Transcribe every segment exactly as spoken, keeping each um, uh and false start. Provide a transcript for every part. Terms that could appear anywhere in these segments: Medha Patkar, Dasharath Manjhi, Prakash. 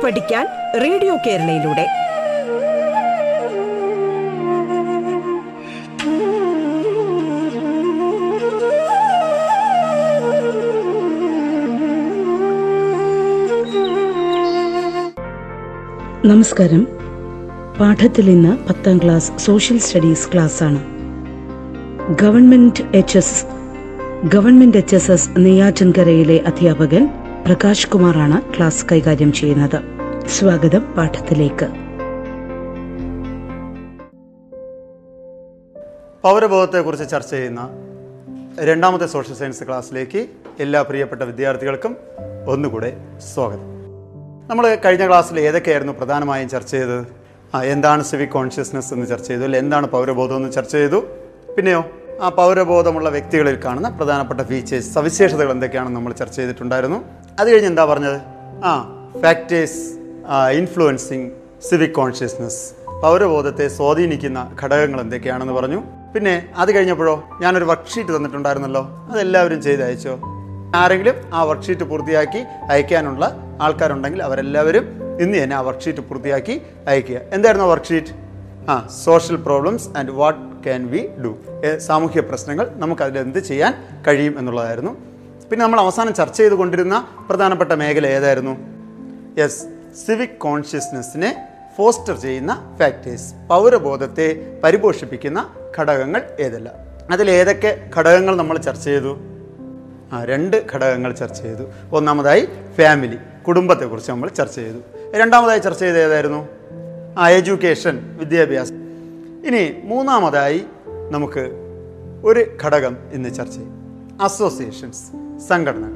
പാട്ട് പഠിക്കാൻ റേഡിയോ കേരളയിലൂടെ. നമസ്കാരം. പാഠത്തിൽ ഇന്ന് പത്താം ക്ലാസ് സോഷ്യൽ സ്റ്റഡീസ് ക്ലാസ്സാണ്. Government H S government H S S നെയ്യാറ്റിൻകരയിലെ അധ്യാപകൻ പ്രകാശ് കുമാറാണ് ക്ലാസ് കൈകാര്യം ചെയ്യുന്നത്. സ്വാഗതം. പാഠത്തിലേക്ക്. പൗരബോധത്തെക്കുറിച്ച് ചർച്ച ചെയ്യുന്ന രണ്ടാമത്തെ സോഷ്യൽ സയൻസ് ക്ലാസ്സിലേക്ക് എല്ലാ പ്രിയപ്പെട്ട വിദ്യാർത്ഥികൾക്കും ഒന്നുകൂടെ സ്വാഗതം. നമ്മൾ കഴിഞ്ഞ ക്ലാസ്സിൽ ഏതൊക്കെയായിരുന്നു പ്രധാനമായും ചർച്ച ചെയ്തത്? ആ എന്താണ് സിവിക് കോൺഷ്യസ്നെസ് എന്ന് ചർച്ച ചെയ്തു, അല്ലെങ്കിൽ എന്താണ് പൗരബോധം എന്ന് ചർച്ച ചെയ്തു. പിന്നെയോ ആ പൗരബോധമുള്ള വ്യക്തികളിൽ കാണുന്ന പ്രധാനപ്പെട്ട ഫീച്ചേഴ്സ്, സവിശേഷതകൾ എന്തൊക്കെയാണെന്ന് നമ്മൾ ചർച്ച ചെയ്തിട്ടുണ്ടായിരുന്നു. അത് കഴിഞ്ഞ് എന്താ പറഞ്ഞത്? ആ ഫാക്ടേഴ്സ് ഇൻഫ്ലുവൻസിങ് സിവിക് കോൺഷ്യസ്നെസ്, പൗരബോധത്തെ സ്വാധീനിക്കുന്ന ഘടകങ്ങൾ എന്തൊക്കെയാണെന്ന് പറഞ്ഞു. പിന്നെ അത് കഴിഞ്ഞപ്പോഴോ ഞാനൊരു വർക്ക്ഷീറ്റ് തന്നിട്ടുണ്ടായിരുന്നല്ലോ, അതെല്ലാവരും ചെയ്ത് അയച്ചോ? ആരെങ്കിലും ആ വർക്ക്ഷീറ്റ് പൂർത്തിയാക്കി അയക്കാനുള്ള ആൾക്കാരുണ്ടെങ്കിൽ അവരെല്ലാവരും ഇന്ന് തന്നെ ആ വർക്ക്ഷീറ്റ് പൂർത്തിയാക്കി അയക്കുക. എന്തായിരുന്നു ആ വർക്ക്ഷീറ്റ്? ആ social problems and what can we do, സാമൂഹ്യ പ്രശ്നങ്ങൾ നമുക്കതിലെന്ത് ചെയ്യാൻ കഴിയും എന്നുള്ളതായിരുന്നു. പിന്നെ നമ്മൾ അവസാനം ചർച്ച ചെയ്തുകൊണ്ടിരുന്ന പ്രധാനപ്പെട്ട മേഖല ഏതായിരുന്നു? യെസ്, സിവിക് കോൺഷ്യസ്നെസ്സിനെ ഫോസ്റ്റർ ചെയ്യുന്ന ഫാക്ടേഴ്സ്, പൗരബോധത്തെ പരിപോഷിപ്പിക്കുന്ന ഘടകങ്ങൾ ഏതെല്ലാം. അതിലേതൊക്കെ ഘടകങ്ങൾ നമ്മൾ ചർച്ച ചെയ്തു? ആ രണ്ട് ഘടകങ്ങൾ ചർച്ച ചെയ്തു. ഒന്നാമതായി ഫാമിലി, കുടുംബത്തെക്കുറിച്ച് നമ്മൾ ചർച്ച ചെയ്തു. രണ്ടാമതായി ചർച്ച ചെയ്ത് ഏതായിരുന്നു? ആ എഡ്യൂക്കേഷൻ, വിദ്യാഭ്യാസം. ഇനി മൂന്നാമതായി നമുക്ക് ഒരു ഘടകം ഇന്ന് ചർച്ച ചെയ്യും, അസോസിയേഷൻസ്, സംഘടനകൾ.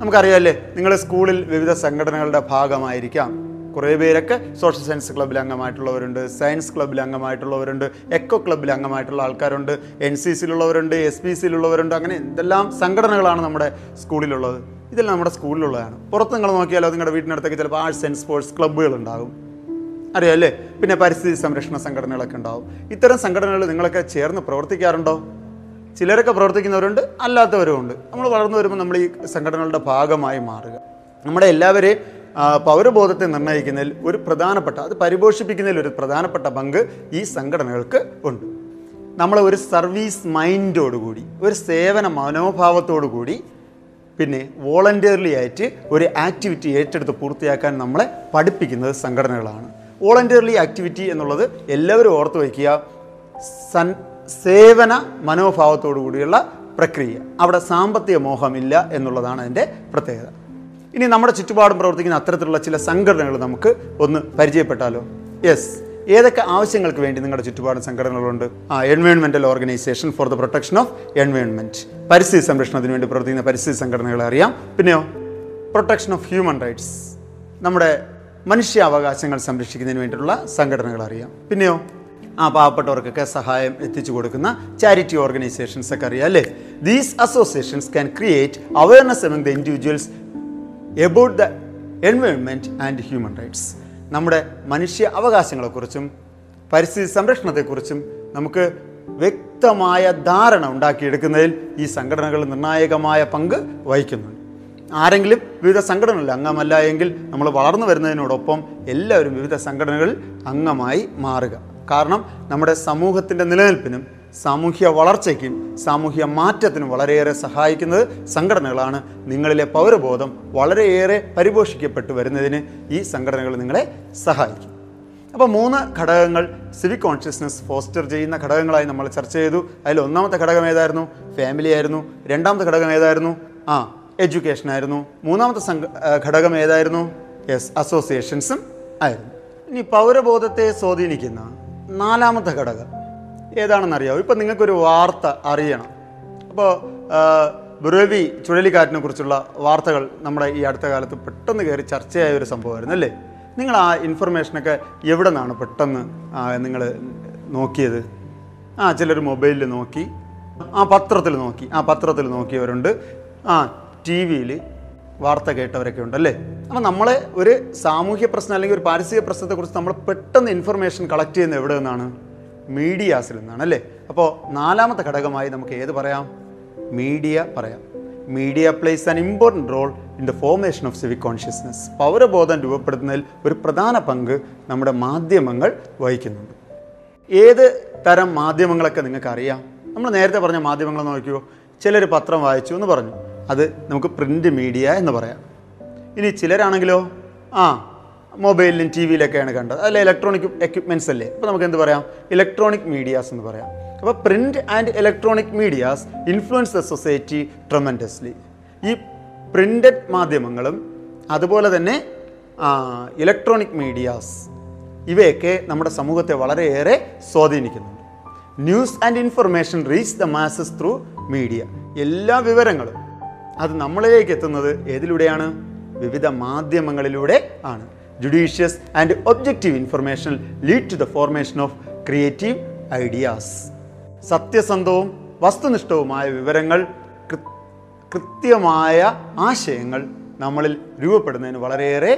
നമുക്കറിയാമല്ലേ, നിങ്ങൾ സ്കൂളിൽ വിവിധ സംഘടനകളുടെ ഭാഗമായിരിക്കാം. കുറേ പേരൊക്കെ സോഷ്യൽ സയൻസ് ക്ലബ്ബിൽ അംഗമായിട്ടുള്ളവരുണ്ട്, സയൻസ് ക്ലബ്ബിൽ അംഗമായിട്ടുള്ളവരുണ്ട്, എക്കോ ക്ലബ്ബിൽ അംഗമായിട്ടുള്ള ആൾക്കാരുണ്ട്, എൻ സി സിയിലുള്ളവരുണ്ട്, എസ് പി സിയിലുള്ളവരുണ്ട്. അങ്ങനെ എന്തെല്ലാം സംഘടനകളാണ് നമ്മുടെ സ്കൂളിലുള്ളത്. ഇതെല്ലാം നമ്മുടെ സ്കൂളിലുള്ളതാണ്. പുറത്ത് നിങ്ങൾ നോക്കിയാലോ, നിങ്ങളുടെ വീടിനടുത്തൊക്കെ ചിലപ്പോൾ ആർട്സ് ആൻഡ് സ്പോർട്സ് ക്ലബ്ബുകളുണ്ടാകും, അറിയാമല്ലേ. പിന്നെ പരിസ്ഥിതി സംരക്ഷണ സംഘടനകളൊക്കെ ഉണ്ടാകും. ഇത്തരം സംഘടനകൾ നിങ്ങളൊക്കെ ചേർന്ന് പ്രവർത്തിക്കാറുണ്ടോ? ചിലരൊക്കെ പ്രവർത്തിക്കുന്നവരുണ്ട്, അല്ലാത്തവരുമുണ്ട്. നമ്മൾ വളർന്നു വരുമ്പോൾ നമ്മൾ ഈ സംഘടനകളുടെ ഭാഗമായി മാറുക. നമ്മുടെ എല്ലാവരെയും പൗരബോധത്തെ നിർണ്ണയിക്കുന്നതിൽ ഒരു പ്രധാനപ്പെട്ട, അത് പരിപോഷിപ്പിക്കുന്നതിൽ ഒരു പ്രധാനപ്പെട്ട പങ്ക് ഈ സംഘടനകൾക്ക് ഉണ്ട്. നമ്മൾ ഒരു സർവീസ് മൈൻഡോടുകൂടി, ഒരു സേവന മനോഭാവത്തോടു കൂടി, പിന്നെ വോളണ്ടിയർലി ആയിട്ട് ഒരു ആക്ടിവിറ്റി ഏറ്റെടുത്ത് പൂർത്തിയാക്കാൻ നമ്മളെ പഠിപ്പിക്കുന്നത് സംഘടനകളാണ്. വോളണ്ടിയർലി ആക്ടിവിറ്റി എന്നുള്ളത് എല്ലാവരും ഓർത്തു വയ്ക്കുക. സൻ സേവന മനോഭാവത്തോടു കൂടിയുള്ള പ്രക്രിയ, അവിടെ സാമ്പത്തിക മോഹമില്ല എന്നുള്ളതാണ് അതിൻ്റെ പ്രത്യേകത. ഇനി നമ്മുടെ ചുറ്റുപാടും പ്രവർത്തിക്കുന്ന അത്തരത്തിലുള്ള ചില സംഘടനകൾ നമുക്ക് ഒന്ന് പരിചയപ്പെട്ടാലോ? യെസ്, ഏതൊക്കെ ആവശ്യങ്ങൾക്ക് വേണ്ടി നിങ്ങളുടെ ചുറ്റുപാടും സംഘടനകളുണ്ട്? ആ environmental organisation for the protection of environment, പരിസ്ഥിതി സംരക്ഷണത്തിന് വേണ്ടി പ്രവർത്തിക്കുന്ന പരിസ്ഥിതി സംഘടനകളെ അറിയാം. പിന്നെയോ പ്രൊട്ടക്ഷൻ ഓഫ് ഹ്യൂമൻ റൈറ്റ്സ്, നമ്മുടെ മനുഷ്യാവകാശങ്ങൾ സംരക്ഷിക്കുന്നതിന് വേണ്ടിയിട്ടുള്ള സംഘടനകൾ അറിയാം. പിന്നെയോ ആ പാവപ്പെട്ടവർക്കൊക്കെ സഹായം എത്തിച്ചു കൊടുക്കുന്ന ചാരിറ്റി ഓർഗനൈസേഷൻസ് ഒക്കെ അറിയാം അല്ലേ. These associations can create awareness among the individuals about the environment and human rights. നമ്മുടെ മനുഷ്യ അവകാശങ്ങളെക്കുറിച്ചും പരിസ്ഥിതി സംരക്ഷണത്തെക്കുറിച്ചും നമുക്ക് വ്യക്തമായ ധാരണ ഉണ്ടാക്കിയെടുക്കുന്നതിൽ ഈ സംഘടനകൾ നിർണായകമായ പങ്ക് വഹിക്കുന്നുണ്ട്. ആരെങ്കിലും വിവിധ സംഘടനകളിൽ അംഗമല്ല എങ്കിൽ നമ്മൾ വളർന്നു വരുന്നതിനോടൊപ്പം എല്ലാവരും വിവിധ സംഘടനകളിൽ അംഗമായി മാറുക. കാരണം നമ്മുടെ സമൂഹത്തിൻ്റെ നിലനിൽപ്പിനും സാമൂഹ്യ വളർച്ചയ്ക്കും സാമൂഹ്യ മാറ്റത്തിനും വളരെയേറെ സഹായിക്കുന്നത് സംഘടനകളാണ്. നിങ്ങളിലെ പൗരബോധം വളരെയേറെ പരിപോഷിക്കപ്പെട്ടു വരുന്നതിന് ഈ സംഘടനകൾ നിങ്ങളെ സഹായിക്കും. അപ്പോൾ മൂന്ന് ഘടകങ്ങൾ സിവിക് കോൺഷ്യസ്നെസ് ഫോസ്റ്റർ ചെയ്യുന്ന ഘടകങ്ങളായി നമ്മൾ ചർച്ച ചെയ്തു. അതിൽ ഒന്നാമത്തെ ഘടകം ഏതായിരുന്നു? ഫാമിലി ആയിരുന്നു. രണ്ടാമത്തെ ഘടകം ഏതായിരുന്നു? ആ എഡ്യൂക്കേഷൻ ആയിരുന്നു. മൂന്നാമത്തെ ഘടകം ഏതായിരുന്നു? യെസ്, അസോസിയേഷൻസും ആയിരുന്നു. ഇനി പൗരബോധത്തെ സ്വാധീനിക്കുന്ന നാലാമത്തെ ഘടകം ഏതാണെന്നറിയാമോ? ഇപ്പം നിങ്ങൾക്കൊരു വാർത്ത അറിയണം. അപ്പോൾ ബുറേവി ചുഴലിക്കാറ്റിനെ കുറിച്ചുള്ള വാർത്തകൾ നമ്മുടെ ഈ അടുത്ത കാലത്ത് പെട്ടെന്ന് കയറി ചർച്ചയായ ഒരു സംഭവമായിരുന്നു അല്ലേ. നിങ്ങൾ ആ ഇൻഫർമേഷനൊക്കെ എവിടെ നിന്നാണ് പെട്ടെന്ന് നിങ്ങൾ നോക്കിയത്? ആ ചിലർ മൊബൈലിൽ നോക്കി, ആ പത്രത്തിൽ നോക്കി, ആ പത്രത്തിൽ നോക്കിയവരുണ്ട്, ആ ടി വിയിൽ വാർത്ത കേട്ടവരൊക്കെ ഉണ്ടല്ലേ. അപ്പം നമ്മളെ ഒരു സാമൂഹ്യ പ്രശ്നം അല്ലെങ്കിൽ ഒരു പാരിസ്ഥിതിക പ്രശ്നത്തെക്കുറിച്ച് നമ്മൾ പെട്ടെന്ന് ഇൻഫർമേഷൻ കളക്ട് ചെയ്യുന്നത് എവിടെ നിന്നാണ്? മീഡിയാസിൽ നിന്നാണ് അല്ലേ. അപ്പോൾ നാലാമത്തെ ഘടകമായി നമുക്ക് ഏത് പറയാം? മീഡിയ പറയാം. Media plays an important role in the formation of civic consciousness. പൗരബോധം രൂപപ്പെടുത്തുന്നതിൽ ഒരു പ്രധാന പങ്ക് നമ്മുടെ മാധ്യമങ്ങൾ വഹിക്കുന്നുണ്ട്. ഏത് തരം മാധ്യമങ്ങളൊക്കെ നിങ്ങൾക്കറിയാം. നമ്മൾ നേരത്തെ പറഞ്ഞ മാധ്യമങ്ങൾ നോക്കിയോ, ചിലർ പത്രം വായിച്ചു എന്ന് പറഞ്ഞു, അത് നമുക്ക് പ്രിൻ്റ് മീഡിയ എന്ന് പറയാം. ഇനി ചിലരാണെങ്കിലോ ആ മൊബൈലിലും ടി വിയിലൊക്കെയാണ് കണ്ടത്, അല്ലെ ഇലക്ട്രോണിക് എക്യുപ്മെൻറ്റ്സ് അല്ലേ, അപ്പോൾ നമുക്ക് എന്ത് പറയാം, ഇലക്ട്രോണിക് മീഡിയാസ് എന്ന് പറയാം. അപ്പോൾ print and electronic medias influence the society tremendously. ഈ പ്രിൻ്റഡ് മാധ്യമങ്ങളും അതുപോലെ തന്നെ ഇലക്ട്രോണിക് മീഡിയാസ് ഇവയൊക്കെ നമ്മുടെ സമൂഹത്തെ വളരെയേറെ സ്വാധീനിക്കുന്നുണ്ട്. News and information reach the masses through media. എല്ലാ വിവരങ്ങളും അത് നമ്മളിലേക്ക് എത്തുന്നത് ഏതിലൂടെയാണ്? വിവിധ മാധ്യമങ്ങളിലൂടെ ആണ്. Judicious and objective information lead to the formation of creative ideas. സത്യസന്ധവും വസ്തുനിഷ്ഠവുമായ വിവരങ്ങൾ, കൃത്യമായ ആശയങ്ങൾ നമ്മളിൽ രൂപപ്പെടുന്നതിന് വളരെയേറെ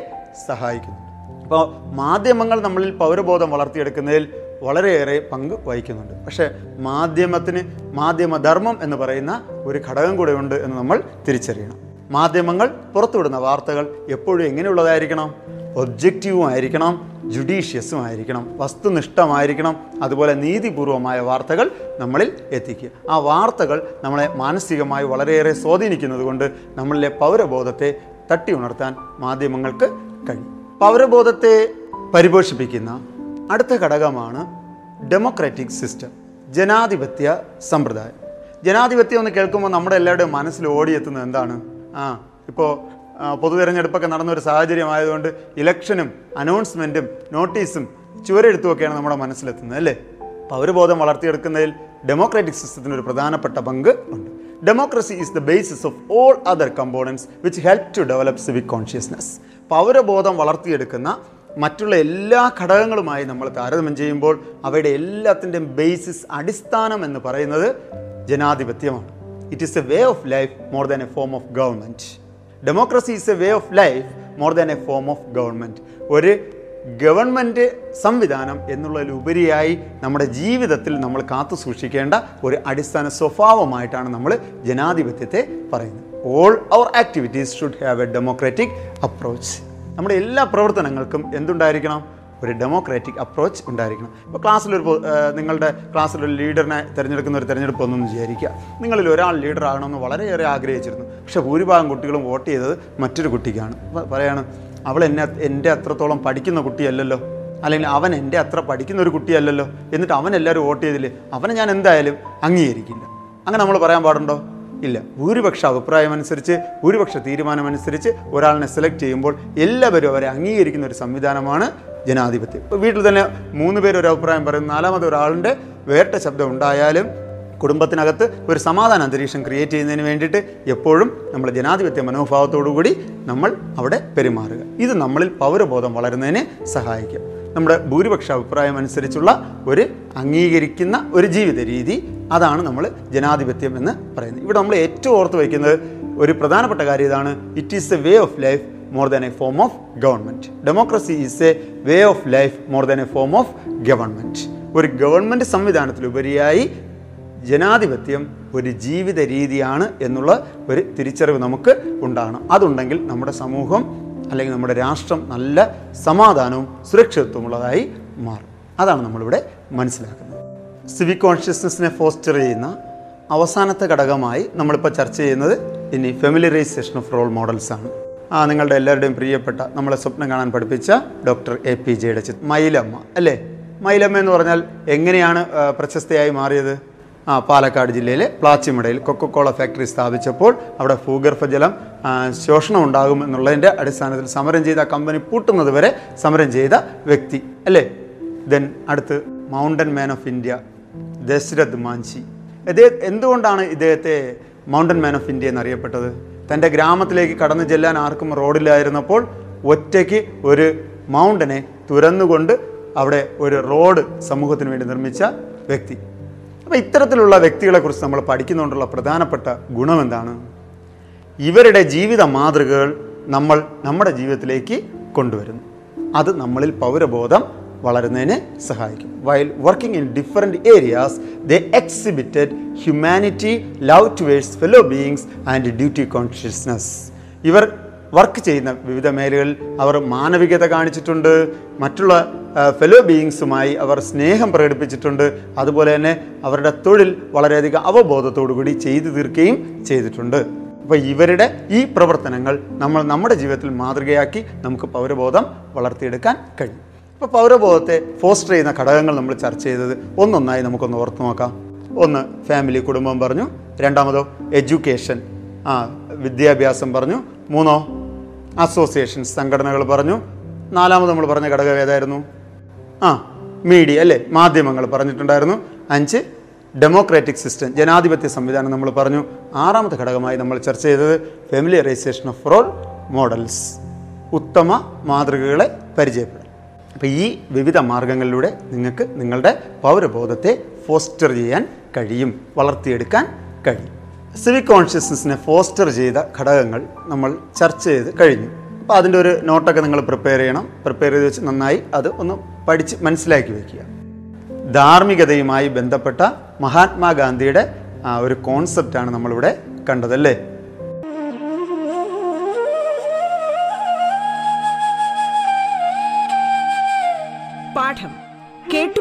സഹായിക്കുന്നു. അപ്പോൾ മാധ്യമങ്ങൾ നമ്മളിൽ പൗരബോധം വളർത്തിയെടുക്കുന്നതിൽ വളരെയേറെ പങ്ക് വഹിക്കുന്നുണ്ട്. പക്ഷേ മാധ്യമത്തിന് മാധ്യമധർമ്മം എന്ന് പറയുന്ന ഒരു ഘടകം കൂടെ ഉണ്ട് എന്ന് നമ്മൾ തിരിച്ചറിയണം. മാധ്യമങ്ങൾ പുറത്തുവിടുന്ന വാർത്തകൾ എപ്പോഴും എങ്ങനെയുള്ളതായിരിക്കണം? ഒബ്ജക്റ്റീവുമായിരിക്കണം, ജുഡീഷ്യസുമായിരിക്കണം, വസ്തുനിഷ്ഠമായിരിക്കണം. അതുപോലെ നീതിപൂർവമായ വാർത്തകൾ നമ്മളിൽ എത്തിക്കുക. ആ വാർത്തകൾ നമ്മളെ മാനസികമായി വളരെയേറെ സ്വാധീനിക്കുന്നത് കൊണ്ട് നമ്മളിലെ പൗരബോധത്തെ തട്ടി ഉണർത്താൻ മാധ്യമങ്ങൾക്ക് കഴിയും. പൗരബോധത്തെ പരിപോഷിപ്പിക്കുന്ന അടുത്ത ഘടകമാണ് ഡെമോക്രാറ്റിക് സിസ്റ്റം, ജനാധിപത്യ സമ്പ്രദായം. ജനാധിപത്യം എന്ന് കേൾക്കുമ്പോൾ നമ്മുടെ എല്ലാവരുടെയും മനസ്സിൽ ഓടിയെത്തുന്നത് എന്താണ്? ആ ഇപ്പോൾ പൊതുതെരഞ്ഞെടുപ്പൊക്കെ നടന്നൊരു സാഹചര്യമായതുകൊണ്ട് ഇലക്ഷനും അനൗൺസ്മെൻറ്റും നോട്ടീസും ചുവരെഴുത്തുമൊക്കെയാണ് നമ്മുടെ മനസ്സിലെത്തുന്നത് അല്ലേ. പൗരബോധം വളർത്തിയെടുക്കുന്നതിൽ ഡെമോക്രാറ്റിക് സിസ്റ്റത്തിന് ഒരു പ്രധാനപ്പെട്ട പങ്ക് ഉണ്ട്. Democracy is the basis of all other components which help to develop civic consciousness. പൗരബോധം വളർത്തിയെടുക്കുന്ന മറ്റുള്ള എല്ലാ ഘടകങ്ങളുമായി നമ്മൾ താരതമ്യം ചെയ്യുമ്പോൾ അവയുടെ എല്ലാത്തിൻ്റെയും ബേസിസ്, അടിസ്ഥാനം എന്ന് പറയുന്നത് ജനാധിപത്യമാണ്. It is a way of life more than a form of government. Democracy is a way of life more than a form of government. ഒരു ഗവൺമെൻറ് സംവിധാനം എന്നുള്ളതിലുപരിയായി നമ്മുടെ ജീവിതത്തിൽ നമ്മൾ കാത്തു സൂക്ഷിക്കേണ്ട ഒരു അടിസ്ഥാന സ്വഭാവമായിട്ടാണ് നമ്മൾ ജനാധിപത്യത്തെ പറയുന്നത്. All our activities should have a democratic approach. നമ്മുടെ എല്ലാ പ്രവർത്തനങ്ങൾക്കും എന്തുണ്ടായിരിക്കണം? ഒരു ഡെമോക്രാറ്റിക് അപ്രോച്ച് ഉണ്ടായിരിക്കണം. ഇപ്പോൾ ക്ലാസ്സിലൊരു നിങ്ങളുടെ ക്ലാസ്സിലൊരു ലീഡറിനെ തിരഞ്ഞെടുക്കുന്ന ഒരു തിരഞ്ഞെടുപ്പ് ഒന്നും വിചാരിക്കുക. നിങ്ങളിൽ ഒരാൾ ലീഡറാകണമെന്ന് വളരെയേറെ ആഗ്രഹിച്ചിരുന്നു, പക്ഷേ ഭൂരിഭാഗം കുട്ടികളും വോട്ട് ചെയ്തത് മറ്റൊരു കുട്ടിക്കാണ്. പറയാണ്, അവൾ എന്നെ എൻ്റെ അത്രത്തോളം പഠിക്കുന്ന കുട്ടിയല്ലല്ലോ, അല്ലെങ്കിൽ അവൻ എൻ്റെ അത്ര പഠിക്കുന്ന ഒരു കുട്ടിയല്ലല്ലോ, എന്നിട്ട് അവൻ എല്ലാവരും വോട്ട് ചെയ്തില്ലേ, അവനെ ഞാൻ എന്തായാലും അംഗീകരിക്കില്ല. അങ്ങനെ നമ്മൾ പറയാൻ പാടുണ്ടോ? ഇല്ല. ഭൂരിപക്ഷ അഭിപ്രായമനുസരിച്ച്, ഭൂരിപക്ഷ തീരുമാനമനുസരിച്ച് ഒരാളിനെ സെലക്ട് ചെയ്യുമ്പോൾ എല്ലാവരും അവരെ അംഗീകരിക്കുന്ന ഒരു സംവിധാനമാണ് ജനാധിപത്യം. ഇപ്പോൾ വീട്ടിൽ തന്നെ മൂന്ന് പേര് ഒരു അഭിപ്രായം പറയും, നാലാമത് ഒരാളുടെ വേട്ട ശബ്ദം ഉണ്ടായാലും കുടുംബത്തിനകത്ത് ഒരു സമാധാന അന്തരീക്ഷം ക്രിയേറ്റ് ചെയ്യുന്നതിന് വേണ്ടിയിട്ട് എപ്പോഴും നമ്മൾ ജനാധിപത്യ മനോഭാവത്തോടു കൂടി നമ്മൾ അവിടെ പെരുമാറുക. ഇത് നമ്മളിൽ പൗരബോധം വളരുന്നതിന് സഹായിക്കും. നമ്മുടെ ഭൂരിപക്ഷ അഭിപ്രായം അനുസരിച്ചുള്ള ഒരു അംഗീകരിക്കുന്ന ഒരു ജീവിത രീതി, അതാണ് നമ്മൾ ജനാധിപത്യം എന്ന് പറയുന്നത്. ഇവിടെ നമ്മൾ ഏറ്റവും ഓർത്ത് വയ്ക്കുന്നത് ഒരു പ്രധാനപ്പെട്ട കാര്യം ഇതാണ്: it is a way of life more than a form of government. Democracy is a way of life more than a form of government. ഒരു ഗവൺമെൻറ് സംവിധാനത്തിലുപരിയായി ജനാധിപത്യം ഒരു ജീവിത രീതിയാണ് എന്നുള്ള ഒരു തിരിച്ചറിവ് നമുക്ക് ഉണ്ടാകണം. അതുണ്ടെങ്കിൽ നമ്മുടെ സമൂഹം അല്ലെങ്കിൽ നമ്മുടെ രാഷ്ട്രം നല്ല സമാധാനവും സുരക്ഷിതത്വമുള്ളതായി മാറും. അതാണ് നമ്മളിവിടെ മനസ്സിലാക്കുന്നത്. സിവിക് കോൺഷ്യസ്നസ്സിനെ ഫോസ്റ്റർ ചെയ്യുന്ന അവസാനത്തെ ഘടകമായി നമ്മളിപ്പോൾ ചർച്ച ചെയ്യുന്നത് ഇനി ഫെമിലറൈസേഷൻ ഓഫ് റോൾ മോഡൽസാണ്. ആ നിങ്ങളുടെ എല്ലാവരുടെയും പ്രിയപ്പെട്ട, നമ്മളെ സ്വപ്നം കാണാൻ പഠിപ്പിച്ച ഡോക്ടർ എ പി ജെയുടെ ചിത്രം മയിലമ്മ അല്ലേ. മയിലമ്മ എന്ന് പറഞ്ഞാൽ എങ്ങനെയാണ് പ്രശസ്തയായി മാറിയത്? ആ പാലക്കാട് ജില്ലയിലെ പ്ലാച്ചിമടയിൽ കൊക്കക്കോള ഫാക്ടറി സ്ഥാപിച്ചപ്പോൾ അവിടെ ഭൂഗർഭജലം ശോഷണം ഉണ്ടാകും എന്നുള്ളതിൻ്റെ അടിസ്ഥാനത്തിൽ സമരം ചെയ്ത, കമ്പനി പൂട്ടുന്നത് വരെ സമരം ചെയ്ത വ്യക്തി അല്ലേ. ദെൻ അടുത്ത് mountain man of India Dashrath Manjhi. ഇദ്ദേഹം എന്തുകൊണ്ടാണ് ഇദ്ദേഹത്തെ മൗണ്ടൻ മാൻ ഓഫ് ഇന്ത്യ എന്നറിയപ്പെട്ടത്? തൻ്റെ ഗ്രാമത്തിലേക്ക് കടന്നു ചെല്ലാൻ ആർക്കും റോഡില്ലായിരുന്നപ്പോൾ ഒറ്റയ്ക്ക് ഒരു മൗണ്ടനെ തുരന്നുകൊണ്ട് അവിടെ ഒരു റോഡ് സമൂഹത്തിന് വേണ്ടി നിർമ്മിച്ച വ്യക്തി. അപ്പോൾ ഇത്തരത്തിലുള്ള വ്യക്തികളെക്കുറിച്ച് നമ്മൾ പഠിക്കുന്നതുകൊണ്ടുള്ള പ്രധാനപ്പെട്ട ഗുണം എന്താണ്? ഇവരുടെ ജീവിത മാതൃകകൾ നമ്മൾ നമ്മുടെ ജീവിതത്തിലേക്ക് കൊണ്ടുവരുന്നു. അത് നമ്മളിൽ പൗരബോധം വളരുന്നതിനെ സഹായിക്കും. While working in different areas they exhibited humanity, love towards fellow beings and duty consciousness. ഇവർ വർക്ക് ചെയ്യുന്ന വിവിധ മേഖലകളിൽ അവർ മാനവികത കാണിച്ചിട്ടുണ്ട്, മറ്റുള്ള ഫെലോ ബീയിങ്സുമായി അവർ സ്നേഹം പ്രകടിപ്പിച്ചിട്ടുണ്ട്, അതുപോലെ തന്നെ അവരുടെ തൊഴിൽ വളരെയധികം അവബോധത്തോടു കൂടി ചെയ്തു തീർക്കുകയും ചെയ്തിട്ടുണ്ട്. അപ്പോൾ ഇവരുടെ ഈ പ്രവർത്തനങ്ങൾ നമ്മൾ നമ്മുടെ ജീവിതത്തിൽ മാതൃകയാക്കി നമുക്ക് പൗരബോധം വളർത്തിയെടുക്കാൻ കഴിയും. അപ്പോൾ പൗരബോധത്തെ ഫോസ്റ്റർ ചെയ്യുന്ന ഘടകങ്ങൾ നമ്മൾ ചർച്ച ചെയ്തത് ഒന്നൊന്നായി നമുക്കൊന്ന് ഓർത്തു നോക്കാം. ഒന്ന് ഫാമിലി, കുടുംബം പറഞ്ഞു. രണ്ടാമതോ എഡ്യൂക്കേഷൻ, ആ വിദ്യാഭ്യാസം പറഞ്ഞു. മൂന്നോ അസോസിയേഷൻ, സംഘടനകൾ പറഞ്ഞു. നാലാമത് നമ്മൾ പറഞ്ഞ ഘടകം ഏതായിരുന്നു? ആ മീഡിയ അല്ലേ, മാധ്യമങ്ങൾ പറഞ്ഞിട്ടുണ്ടായിരുന്നു. അഞ്ച് ഡെമോക്രാറ്റിക് സിസ്റ്റം, ജനാധിപത്യ സംവിധാനം നമ്മൾ പറഞ്ഞു. ആറാമത്തെ ഘടകമായി നമ്മൾ ചർച്ച ചെയ്തത് ഫെമിലിയറൈസേഷൻ ഓഫ് റോൾ മോഡൽസ്, ഉത്തമ മാതൃകകളെ പരിചയപ്പെടും. അപ്പോൾ ഈ വിവിധ മാർഗങ്ങളിലൂടെ നിങ്ങൾക്ക് നിങ്ങളുടെ പൗരബോധത്തെ ഫോസ്റ്റർ ചെയ്യാൻ കഴിയും, വളർത്തിയെടുക്കാൻ കഴിയും. സിവിക് കോൺഷ്യസ്നസിനെ ഫോസ്റ്റർ ചെയ്ത ഘടകങ്ങൾ നമ്മൾ ചർച്ച ചെയ്ത് കഴിഞ്ഞു. അപ്പോൾ അതിൻ്റെ ഒരു നോട്ടൊക്കെ നിങ്ങൾ പ്രിപ്പയർ ചെയ്യണം. പ്രിപ്പയർ ചെയ്ത് വെച്ച് നന്നായി അത് ഒന്ന് പഠിച്ച് മനസ്സിലാക്കി വയ്ക്കുക. ധാർമ്മികതയുമായി ബന്ധപ്പെട്ട മഹാത്മാഗാന്ധിയുടെ ഒരു കോൺസെപ്റ്റാണ് നമ്മളിവിടെ കണ്ടതല്ലേ. പാഠം കേട്ടു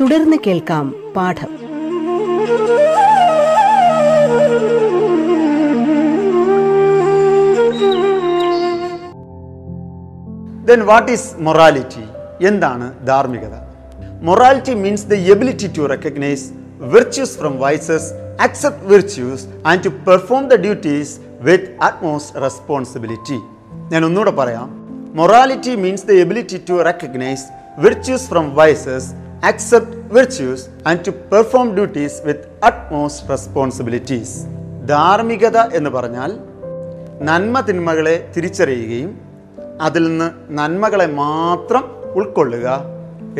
തുടർന്ന് കേൾക്കാം പാഠം. Then what is morality? എന്താണ് ധാർമ്മികത? Morality means the ability to recognize virtues from vices, accept virtues and to perform the duties with utmost responsibility. ഞാൻ ഒന്നുകൂടെ പറയാം. Morality means the ability to recognize virtues from vices, accept virtues and to perform duties with utmost responsibilities. ധാർമ്മികത എന്ന് പറഞ്ഞാൽ നന്മ തിന്മകളെ തിരിച്ചറിയുകയും അതിൽ നിന്ന് നന്മകളെ മാത്രം ഉൾക്കൊള്ളുക,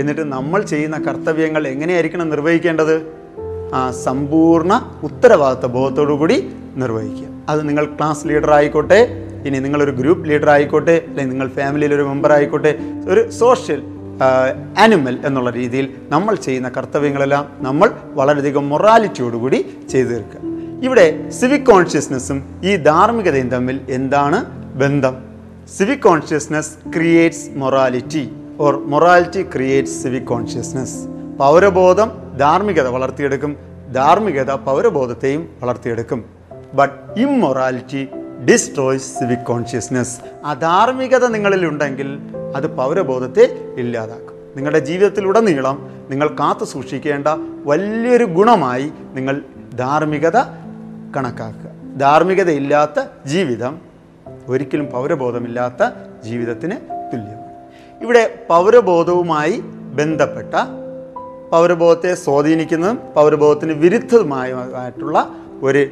എന്നിട്ട് നമ്മൾ ചെയ്യുന്ന കർത്തവ്യങ്ങൾ എങ്ങനെയായിരിക്കണം നിർവഹിക്കേണ്ടത്? ആ സമ്പൂർണ്ണ ഉത്തരവാദിത്വ ബോധത്തോടു കൂടി നിർവഹിക്കുക. അത് നിങ്ങൾ ക്ലാസ് ലീഡർ ആയിക്കോട്ടെ, ഇനി നിങ്ങളൊരു ഗ്രൂപ്പ് ലീഡർ ആയിക്കോട്ടെ, അല്ലെങ്കിൽ നിങ്ങൾ ഫാമിലിയിലൊരു മെമ്പർ ആയിക്കോട്ടെ, ഒരു സോഷ്യൽ ആനിമൽ എന്നുള്ള രീതിയിൽ നമ്മൾ ചെയ്യുന്ന കർത്തവ്യങ്ങളെല്ലാം നമ്മൾ വളരെയധികം മൊറാലിറ്റിയോടുകൂടി ചെയ്തു തീർക്കുക. ഇവിടെ സിവിക് കോൺഷ്യസ്നസ്സും ഈ ധാർമ്മികതയും തമ്മിൽ എന്താണ് ബന്ധം? Civic consciousness creates morality or morality creates civic consciousness. പൗരബോധം ധാർമ്മികത വളർത്തിയെടുക്കും, ധാർമ്മികത പൗരബോധത്തെയും വളർത്തിയെടുക്കും. But immorality destroys civic consciousness. അധാർമ്മികത നിങ്ങളിലുണ്ടെങ്കിൽ അത് പൗരബോധത്തെ ഇല്ലാതാക്കും. നിങ്ങളുടെ ജീവിതത്തിലുടനീളം നിങ്ങൾ കാത്തു സൂക്ഷിക്കേണ്ട വലിയൊരു ഗുണമായി നിങ്ങൾ ധാർമ്മികത കണക്കാക്കുക. ധാർമ്മികതയില്ലാത്ത ജീവിതം ഒരിക്കലും പൗരബോധമില്ലാത്ത ജീവിതത്തിന് തുല്യമാണ്. ഇവിടെ പൗരബോധവുമായി ബന്ധപ്പെട്ട പൗരബോധത്തെ സ്വാധീനിക്കുന്നതും പൗരബോധത്തിന് വിരുദ്ധമായിട്ടുള്ള ഒരു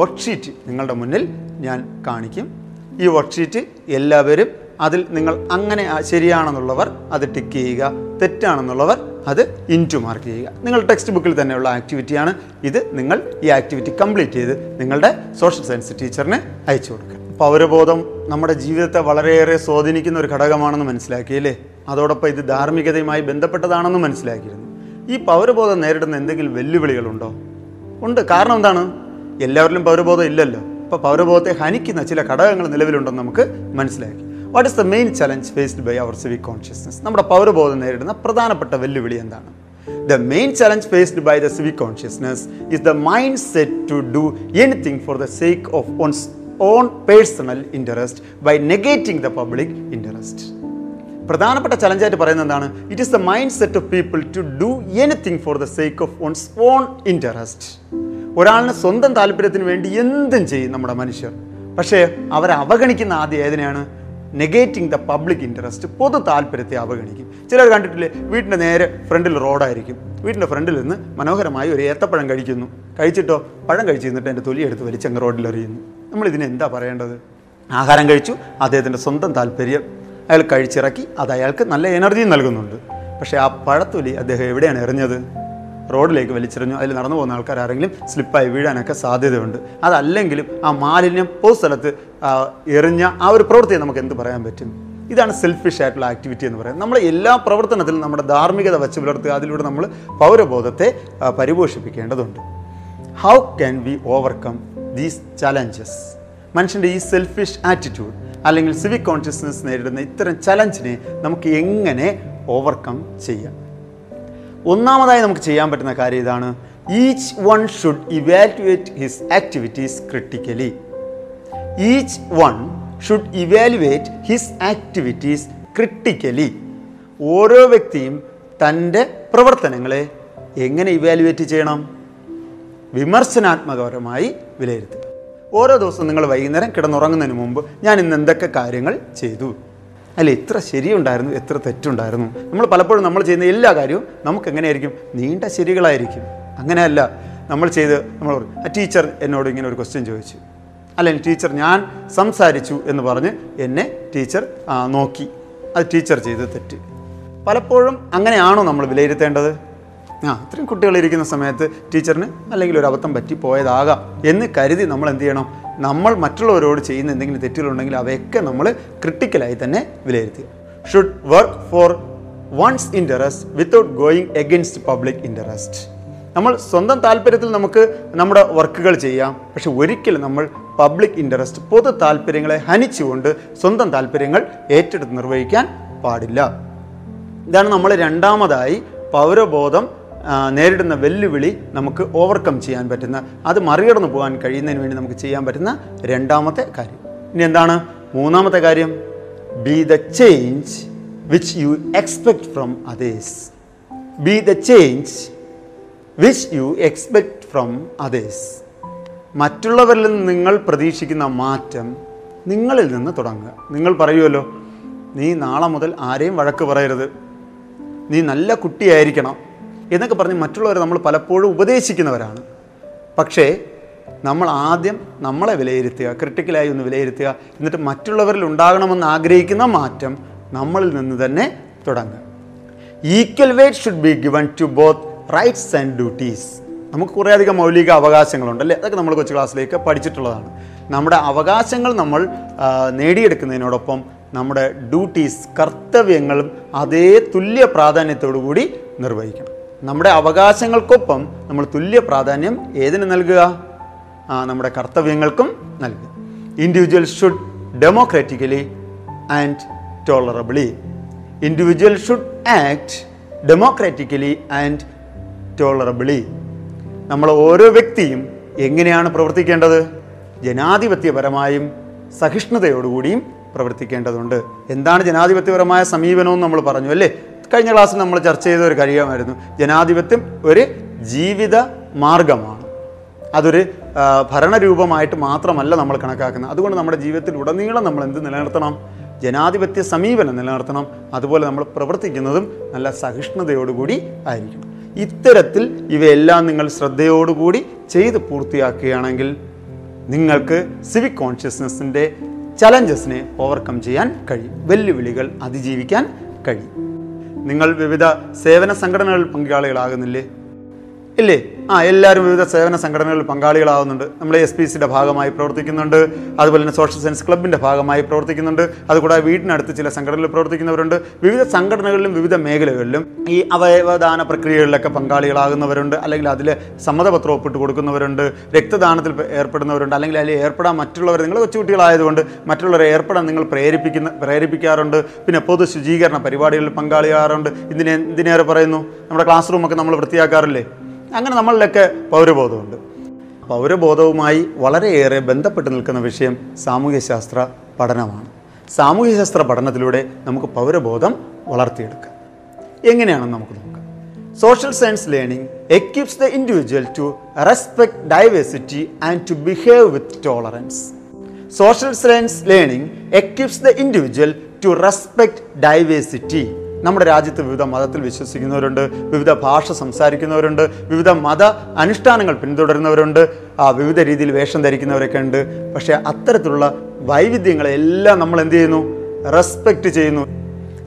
വർക്ക്ഷീറ്റ് നിങ്ങളുടെ മുന്നിൽ ഞാൻ കാണിക്കും. ഈ വർക്ക്ഷീറ്റ് എല്ലാവരും അതിൽ നിങ്ങൾ അങ്ങനെ ശരിയാണെന്നുള്ളവർ അത് ടിക്ക് ചെയ്യുക, തെറ്റാണെന്നുള്ളവർ അത് ഇൻറ്റു മാർക്ക് ചെയ്യുക. നിങ്ങൾ ടെക്സ്റ്റ് ബുക്കിൽ തന്നെയുള്ള ആക്ടിവിറ്റിയാണ് ഇത്. നിങ്ങൾ ഈ ആക്ടിവിറ്റി കംപ്ലീറ്റ് ചെയ്ത് നിങ്ങളുടെ സോഷ്യൽ സയൻസ് ടീച്ചറിന് അയച്ചു കൊടുക്കുക. പൗരബോധം നമ്മുടെ ജീവിതത്തെ വളരെയേറെ സ്വാധീനിക്കുന്ന ഒരു ഘടകമാണെന്ന് മനസ്സിലാക്കിയല്ലേ. അതോടൊപ്പം ഇത് ധാർമ്മികതയുമായി ബന്ധപ്പെട്ടതാണെന്ന് മനസ്സിലാക്കിയിരുന്നു. ഈ പൗരബോധം നേരിടുന്ന എന്തെങ്കിലും വെല്ലുവിളികളുണ്ടോ? ഉണ്ട്. കാരണം എന്താണ്? എല്ലാവരിലും പൗരബോധം ഇല്ലല്ലോ. അപ്പോൾ പൗരബോധത്തെ ഹനിക്കുന്ന ചില ഘടകങ്ങൾ നിലവിലുണ്ടെന്ന് നമുക്ക് മനസ്സിലാക്കി. What is the main challenge faced by our civic consciousness? നമ്മുടെ പൗരബോധം നേരിടുന്ന പ്രധാനപ്പെട്ട വെല്ലുവിളി എന്താണ്? The main challenge faced by the civic consciousness is the mindset to do anything for the sake of one's own personal interest by negating the public interest. പ്രധാനപ്പെട്ട ചലഞ്ചായിട്ട് പറയുന്നത് എന്താണ്? It is the mind set of people to do anything for the sake of one's own interest. ഒരാളിന് സ്വന്തം താല്പര്യത്തിന് വേണ്ടി എന്തും ചെയ്യും നമ്മുടെ മനുഷ്യർ. പക്ഷേ അവരെ അവഗണിക്കുന്ന ആദ്യം ഏതിനെയാണ്? നെഗേറ്റിംഗ് ദ പബ്ലിക് ഇൻട്രസ്റ്റ്, പൊതു താല്പര്യത്തെ അവഗണിക്കും. ചിലർ കണ്ടിട്ടില്ലേ, വീട്ടിൻ്റെ നേരെ ഫ്രണ്ടിൽ റോഡായിരിക്കും, വീട്ടിൻ്റെ ഫ്രണ്ടിൽ നിന്ന് മനോഹരമായി ഒരു ഏത്തപ്പഴം കഴിക്കുന്നു, കഴിച്ചിട്ടോ പഴം കഴിച്ചു നിന്നിട്ട് എൻ്റെ തൊലിയെടുത്ത് വലിച്ചങ്ങ് റോഡിലെറിയുന്നു. നമ്മളിതിനെന്താ പറയേണ്ടത്? ആഹാരം കഴിച്ചു, അദ്ദേഹത്തിൻ്റെ സ്വന്തം താല്പര്യം അയാൾ കഴിച്ചിറക്കി, അത് അയാൾക്ക് നല്ല എനർജി നൽകുന്നുണ്ട്. പക്ഷേ ആ പഴത്തൊലി അദ്ദേഹം എവിടെയാണ് എറിഞ്ഞത്? റോഡിലേക്ക് വലിച്ചെറിഞ്ഞു. അതിൽ നടന്നു പോകുന്ന ആൾക്കാർ ആരെങ്കിലും സ്ലിപ്പായി വീഴാനൊക്കെ സാധ്യതയുണ്ട്. അതല്ലെങ്കിലും ആ മാലിന്യം പൊതുസ്ഥലത്ത് എറിഞ്ഞ ആ ഒരു പ്രവൃത്തിയെ നമുക്ക് എന്ത് പറയാൻ പറ്റും? ഇതാണ് സെൽഫിഷ് ആയിട്ടുള്ള ആക്ടിവിറ്റി എന്ന് പറയുന്നത്. നമ്മുടെ എല്ലാ പ്രവർത്തനത്തിലും നമ്മുടെ ധാർമ്മികത വച്ച് പുലർത്തുക, അതിലൂടെ നമ്മൾ പൗരബോധത്തെ പരിപോഷിപ്പിക്കേണ്ടതുണ്ട്. How can we overcome these challenges? മനുഷ്യൻ്റെ ഈ സെൽഫിഷ് ആറ്റിറ്റ്യൂഡ് അല്ലെങ്കിൽ സിവിക് കോൺഷ്യസ്നെസ് നേരിടുന്ന ഇത്തരം ചലഞ്ചിനെ നമുക്ക് എങ്ങനെ ഓവർകം ചെയ്യാം? ഒന്നാമതായി നമുക്ക് ചെയ്യാൻ പറ്റുന്ന കാര്യം ഇതാണ്: each one should evaluate his activities critically. Each one should evaluate his activities critically. ഓരോ വ്യക്തിയും തൻ്റെ പ്രവർത്തനങ്ങളെ എങ്ങനെ ഇവാലുവേറ്റ് ചെയ്യണം? വിമർശനാത്മകപരമായി വിലയിരുത്തുക. ഓരോ ദിവസവും നിങ്ങൾ വൈകുന്നേരം കിടന്നുറങ്ങുന്നതിന് മുമ്പ് ഞാൻ ഇന്ന് എന്തൊക്കെ കാര്യങ്ങൾ ചെയ്തു, അല്ല എത്ര ശരിയുണ്ടായിരുന്നു, എത്ര തെറ്റുണ്ടായിരുന്നു. നമ്മൾ പലപ്പോഴും നമ്മൾ ചെയ്യുന്ന എല്ലാ കാര്യവും നമുക്കെങ്ങനെയായിരിക്കും? നീണ്ട ശരികളായിരിക്കും. അങ്ങനെയല്ല നമ്മൾ ചെയ്ത് നമ്മൾ പറയും, ആ ടീച്ചർ എന്നോട് ഇങ്ങനെ ഒരു ക്വസ്റ്റ്യൻ ചോദിച്ചു, അല്ലെങ്കിൽ ടീച്ചർ ഞാൻ സംസാരിച്ചു എന്ന് പറഞ്ഞ് എന്നെ ടീച്ചർ നോക്കി, അത് ടീച്ചർ ചെയ്ത് തെറ്റ്. പലപ്പോഴും അങ്ങനെയാണോ നമ്മൾ വിലയിരുത്തേണ്ടത്? ആ അത്രയും കുട്ടികളിരിക്കുന്ന സമയത്ത് ടീച്ചറിന് അല്ലെങ്കിൽ ഒരു അബദ്ധം പറ്റി പോയതാകാം എന്ന് കരുതി നമ്മൾ എന്ത് ചെയ്യണം? നമ്മൾ മറ്റുള്ളവരോട് ചെയ്യുന്ന എന്തെങ്കിലും തെറ്റുകളുണ്ടെങ്കിൽ അവയൊക്കെ നമ്മൾ ക്രിട്ടിക്കലായി തന്നെ വിലയിരുത്തുക. Should work for one's interest without going against public interest. നമ്മൾ സ്വന്തം താല്പര്യത്തിൽ നമുക്ക് നമ്മുടെ വർക്കുകൾ ചെയ്യാം, പക്ഷെ ഒരിക്കലും നമ്മൾ പബ്ലിക് ഇൻറ്ററസ്റ്റ് പൊതു താല്പര്യങ്ങളെ ഹനിച്ചുകൊണ്ട് സ്വന്തം താല്പര്യങ്ങൾ ഏറ്റെടുത്ത് നിർവഹിക്കാൻ പാടില്ല. ഇതാണ് നമ്മൾ രണ്ടാമതായി പൗരബോധം നേരിടുന്ന വെല്ലുവിളി നമുക്ക് ഓവർകം ചെയ്യാൻ പറ്റുന്ന, അത് മറികടന്നു പോകാൻ കഴിയുന്നതിന് വേണ്ടി നമുക്ക് ചെയ്യാൻ പറ്റുന്ന രണ്ടാമത്തെ കാര്യം. ഇനി എന്താണ് മൂന്നാമത്തെ കാര്യം? Be the change which you expect from others. Be the change which you expect from others. മറ്റുള്ളവരിൽ നിന്ന് നിങ്ങൾ പ്രതീക്ഷിക്കുന്ന മാറ്റം നിങ്ങളിൽ നിന്ന് തുടങ്ങുക. നിങ്ങൾ പറയുമല്ലോ, നീ നാളെ മുതൽ ആരെയും വഴക്ക് പറയരുത്, നീ നല്ല കുട്ടിയായിരിക്കണം എന്നൊക്കെ പറഞ്ഞ് മറ്റുള്ളവരെ നമ്മൾ പലപ്പോഴും ഉപദേശിക്കുന്നവരാണ്. പക്ഷേ നമ്മൾ ആദ്യം നമ്മളെ വിലയിരുത്തുക, ക്രിട്ടിക്കലായി ഒന്ന് വിലയിരുത്തുക, എന്നിട്ട് മറ്റുള്ളവരിൽ ഉണ്ടാകണമെന്ന് ആഗ്രഹിക്കുന്ന മാറ്റം നമ്മളിൽ നിന്ന് തന്നെ തുടങ്ങുക. Equal weight should be given to both rights and duties. നമുക്ക് കുറേ അധികം മൗലിക അവകാശങ്ങളുണ്ട് അല്ലേ, അതൊക്കെ നമ്മൾ കൊച്ചു ക്ലാസ്സിലേക്ക് പഠിച്ചിട്ടുള്ളതാണ്. നമ്മുടെ അവകാശങ്ങൾ നമ്മൾ നേടിയെടുക്കുന്നതിനോടൊപ്പം നമ്മുടെ ഡ്യൂട്ടീസ്, കർത്തവ്യങ്ങളും അതേ തുല്യ പ്രാധാന്യത്തോടു കൂടി നിർവഹിക്കണം. നമ്മുടെ അവകാശങ്ങൾക്കൊപ്പം നമ്മൾ തുല്യ പ്രാധാന്യം ഏതിന് നൽകുക? നമ്മുടെ കർത്തവ്യങ്ങൾക്കും നൽകുക. Individual should democratically and tolerably. Individual should act democratically and tolerably. നമ്മൾ ഓരോ വ്യക്തിയും എങ്ങനെയാണ് പ്രവർത്തിക്കേണ്ടത്? ജനാധിപത്യപരമായും സഹിഷ്ണുതയോടുകൂടിയും പ്രവർത്തിക്കേണ്ടതുണ്ട്. എന്താണ് ജനാധിപത്യപരമായ സമീപനമെന്ന് നമ്മൾ പറഞ്ഞു അല്ലേ, കഴിഞ്ഞ ക്ലാസ്സിൽ നമ്മൾ ചർച്ച ചെയ്ത ഒരു കാര്യമായിരുന്നു. ജനാധിപത്യം ഒരു ജീവിത മാർഗമാണ്, അതൊരു ഭരണരൂപമായിട്ട് മാത്രമല്ല നമ്മൾ കണക്കാക്കുന്നത്. അതുകൊണ്ട് നമ്മുടെ ജീവിതത്തിൽ ഉടനീളം നമ്മൾ എന്ത് നിലനിർത്തണം? ജനാധിപത്യ സമീപനം നിലനിർത്തണം. അതുപോലെ നമ്മൾ പ്രവർത്തിക്കുന്നതും നല്ല സഹിഷ്ണുതയോടുകൂടി ആയിരിക്കണം. ഇത്തരത്തിൽ ഇവയെല്ലാം നിങ്ങൾ ശ്രദ്ധയോടുകൂടി ചെയ്ത് പൂർത്തിയാക്കുകയാണെങ്കിൽ നിങ്ങൾക്ക് സിവിക് കോൺഷ്യസ്നെസ്സിൻ്റെ ചലഞ്ചസിനെ ഓവർകം ചെയ്യാൻ കഴിയും, വെല്ലുവിളികൾ അതിജീവിക്കാൻ കഴിയും. നിങ്ങൾ വിവിധ സേവന സംഘടനകളിൽ പങ്കാളികളാകുന്നില്ലേ? ഇല്ലേ? ആ എല്ലാവരും വിവിധ സേവന സംഘടനകളിൽ പങ്കാളികളാകുന്നുണ്ട്. നമ്മൾ എസ് പി സിയുടെ ഭാഗമായി പ്രവർത്തിക്കുന്നുണ്ട്, അതുപോലെ തന്നെ സോഷ്യൽ സയൻസ് ക്ലബിൻ്റെ ഭാഗമായി പ്രവർത്തിക്കുന്നുണ്ട്, അതുകൂടാതെ വീടിനടുത്ത് ചില സംഘടനകളിൽ പ്രവർത്തിക്കുന്നവരുണ്ട്. വിവിധ സംഘടനകളിലും വിവിധ മേഖലകളിലും ഈ അവയവദാന പ്രക്രിയകളിലൊക്കെ പങ്കാളികളാകുന്നവരുണ്ട്, അല്ലെങ്കിൽ അതിൽ സമ്മതപത്രം ഒപ്പിട്ട് കൊടുക്കുന്നവരുണ്ട്, രക്തദാനത്തിൽ ഏർപ്പെടുന്നവരുണ്ട്, അല്ലെങ്കിൽ അതിൽ ഏർപ്പെടാൻ മറ്റുള്ളവർ, നിങ്ങൾ കൊച്ചുകുട്ടികളായതുകൊണ്ട് മറ്റുള്ളവരെ ഏർപ്പെടാൻ നിങ്ങൾ പ്രേരിപ്പിക്കുന്ന പ്രേരിപ്പിക്കാറുണ്ട്. പിന്നെ പൊതു ശുചീകരണ പരിപാടികളിൽ പങ്കാളിയാകാറുണ്ട്. ഇതിനെ എന്തിനേറെ പറയുന്നു, നമ്മുടെ ക്ലാസ് റൂമൊക്കെ നമ്മൾ വൃത്തിയാക്കാറില്ലേ? അങ്ങനെ നമ്മളിലൊക്കെ പൗരബോധമുണ്ട്. പൗരബോധവുമായി വളരെയേറെ ബന്ധപ്പെട്ട് നിൽക്കുന്ന വിഷയം സാമൂഹ്യശാസ്ത്ര പഠനമാണ്. സാമൂഹ്യശാസ്ത്ര പഠനത്തിലൂടെ നമുക്ക് പൗരബോധം വളർത്തിയെടുക്കാം. എങ്ങനെയാണെന്ന് നമുക്ക് നോക്കാം. Social science learning equips the individual to respect diversity and to behave with tolerance. Social science learning equips the individual to respect diversity. നമ്മുടെ രാജ്യത്ത് വിവിധ മതത്തിൽ വിശ്വസിക്കുന്നവരുണ്ട്, വിവിധ ഭാഷ സംസാരിക്കുന്നവരുണ്ട്, വിവിധ മത അനുഷ്ഠാനങ്ങൾ പിന്തുടരുന്നവരുണ്ട്, വിവിധ രീതിയിൽ വേഷം ധരിക്കുന്നവരൊക്കെ ഉണ്ട്. പക്ഷേ അത്തരത്തിലുള്ള വൈവിധ്യങ്ങളെല്ലാം നമ്മൾ എന്ത് ചെയ്യുന്നു? റെസ്പെക്റ്റ് ചെയ്യുന്നു.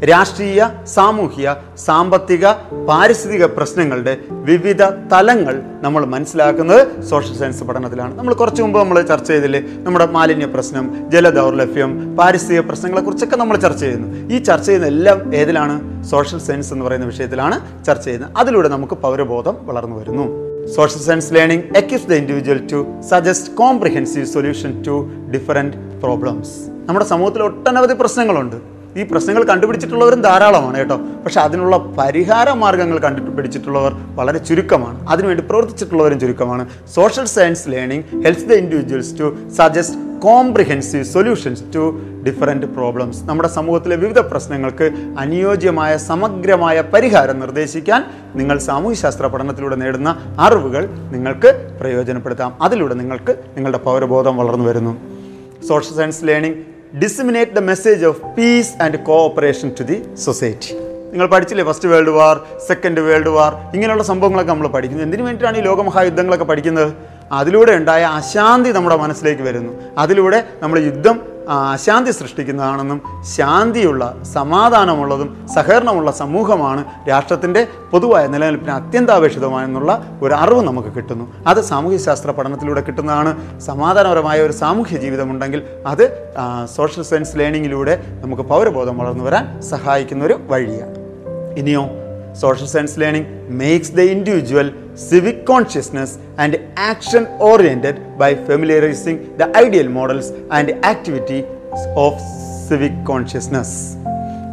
രാഷ്ട്രീയ, സാമൂഹിക, സാമ്പത്തിക, പാരിസ്ഥിതിക പ്രശ്നങ്ങളുടെ വിവിധ തലങ്ങൾ നമ്മൾ മനസ്സിലാക്കുന്നത് സോഷ്യൽ സയൻസ് പഠനത്തിലാണ്. നമ്മൾ കുറച്ച് മുമ്പ് നമ്മൾ ചർച്ച ചെയ്തില്ലേ, നമ്മുടെ മാലിന്യ പ്രശ്നം, ജലദൗർലഭ്യം, പാരിസ്ഥിതിക പ്രശ്നങ്ങളെക്കുറിച്ചൊക്കെ നമ്മൾ ചർച്ച ചെയ്യുന്നു. ഈ ചർച്ച ചെയ്യുന്ന എല്ലാം ഏതിലാണ്? സോഷ്യൽ സയൻസ് എന്ന് പറയുന്ന വിഷയത്തിലാണ് ചർച്ച ചെയ്യുന്നത്. അതിലൂടെ നമുക്ക് പൗരബോധം വളർന്നു വരുന്നു. Social science learning equips the individual to suggest comprehensive solution to different problems. നമ്മുടെ സമൂഹത്തിൽ ഒട്ടനവധി പ്രശ്നങ്ങളുണ്ട്. ഈ പ്രശ്നങ്ങൾ കണ്ടുപിടിച്ചിട്ടുള്ളവരും ധാരാളമാണ് കേട്ടോ. പക്ഷെ അതിനുള്ള പരിഹാര മാർഗങ്ങൾ കണ്ടുപിടിച്ചിട്ടുള്ളവർ വളരെ ചുരുക്കമാണ്, അതിനുവേണ്ടി പ്രവർത്തിച്ചിട്ടുള്ളവരും ചുരുക്കമാണ്. Social science learning helps the individuals to suggest comprehensive solutions to different problems. നമ്മുടെ സമൂഹത്തിലെ വിവിധ പ്രശ്നങ്ങൾക്ക് അനുയോജ്യമായ സമഗ്രമായ പരിഹാരം നിർദ്ദേശിക്കാൻ നിങ്ങൾ സാമൂഹ്യശാസ്ത്ര പഠനത്തിലൂടെ നേടുന്ന അറിവുകൾ നിങ്ങൾക്ക് പ്രയോജനപ്പെടുത്താം. അതിലൂടെ നിങ്ങൾക്ക് നിങ്ങളുടെ പൗരബോധം വളർന്നു വരുന്നു. Social science learning disseminate the message of peace and cooperation to the society. നിങ്ങൾ പഠിച്ചില്ലേ, first world war, second world war, ഇങ്ങനെയുള്ള സംഭവങ്ങളൊക്കെ നമ്മൾ പഠിക്കുന്നത് എന്തിനു വേണ്ടിയിട്ടാണ്? ഈ ലോകമഹായുദ്ധങ്ങളൊക്കെ പഠിക്കുന്നത് അതിലൂടെ ഉണ്ടായ അശാന്തി നമ്മുടെ മനസ്സിലേക്ക് വരുന്നു. അതിലൂടെ നമ്മൾ യുദ്ധം അശാന്തി സൃഷ്ടിക്കുന്നതാണെന്നും ശാന്തിയുള്ള, സമാധാനമുള്ളതും സഹകരണമുള്ള സമൂഹമാണ് രാഷ്ട്രത്തിൻ്റെ പൊതുവായ നിലനിൽപ്പിന് അത്യന്താപേക്ഷിതമായെന്നുള്ള ഒരു അറിവ് നമുക്ക് കിട്ടുന്നു. അത് സാമൂഹ്യശാസ്ത്ര പഠനത്തിലൂടെ കിട്ടുന്നതാണ്. സമാധാനപരമായ ഒരു സാമൂഹ്യ ജീവിതമുണ്ടെങ്കിൽ അത് സോഷ്യൽ സയൻസ് ലേണിങ്ങിലൂടെ നമുക്ക് പൗരബോധം വളർന്നു വരാൻ സഹായിക്കുന്ന ഒരു വഴിയാണ്. ഇനിയോ, social science learning makes the individual civic consciousness and action oriented by familiarizing the ideal models and activity of civic consciousness.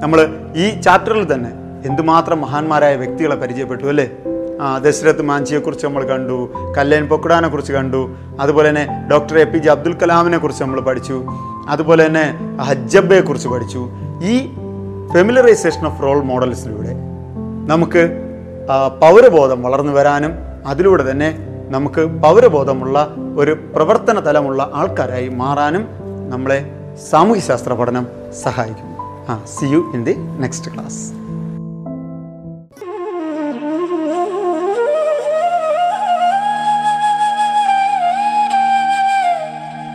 നമ്മൾ ഈ ചാപ്റ്ററിൽ തന്നെ എന്തുമാത്രം മഹാന്മാരായ വ്യക്തികളെ പരിചയപ്പെട്ടു അല്ലേ. ദശരഥ് മാഞ്ചിയെക്കുറിച്ച് നമ്മൾ കണ്ടു, കല്യാൺ പൊക്ടാനെ കുറിച്ച് കണ്ടു, അതുപോലെ തന്നെ doctor A P J Abdul കലാമിനെ കുറിച്ച് നമ്മൾ പഠിച്ചു, അതുപോലെ തന്നെ ഹജ്ജബ്ബയെ കുറിച്ച് പഠിച്ചു. ഈ ഫെമിലറൈസേഷൻ ഓഫ് റോൾ മോഡൽസിലൂടെ നമുക്ക് പൗരബോധം വളർന്നു വരാനും അതിലൂടെ തന്നെ നമുക്ക് പൗരബോധമുള്ള ഒരു പ്രവർത്തന തലമുള്ള ആൾക്കാരായി മാറാനും നമ്മളെ സാമൂഹ്യശാസ്ത്ര പഠനം സഹായിക്കും. ആ see you in the next class.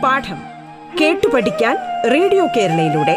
പാഠം കേട്ടു പഠിക്കാൻ റേഡിയോ കേരളയിലൂടെ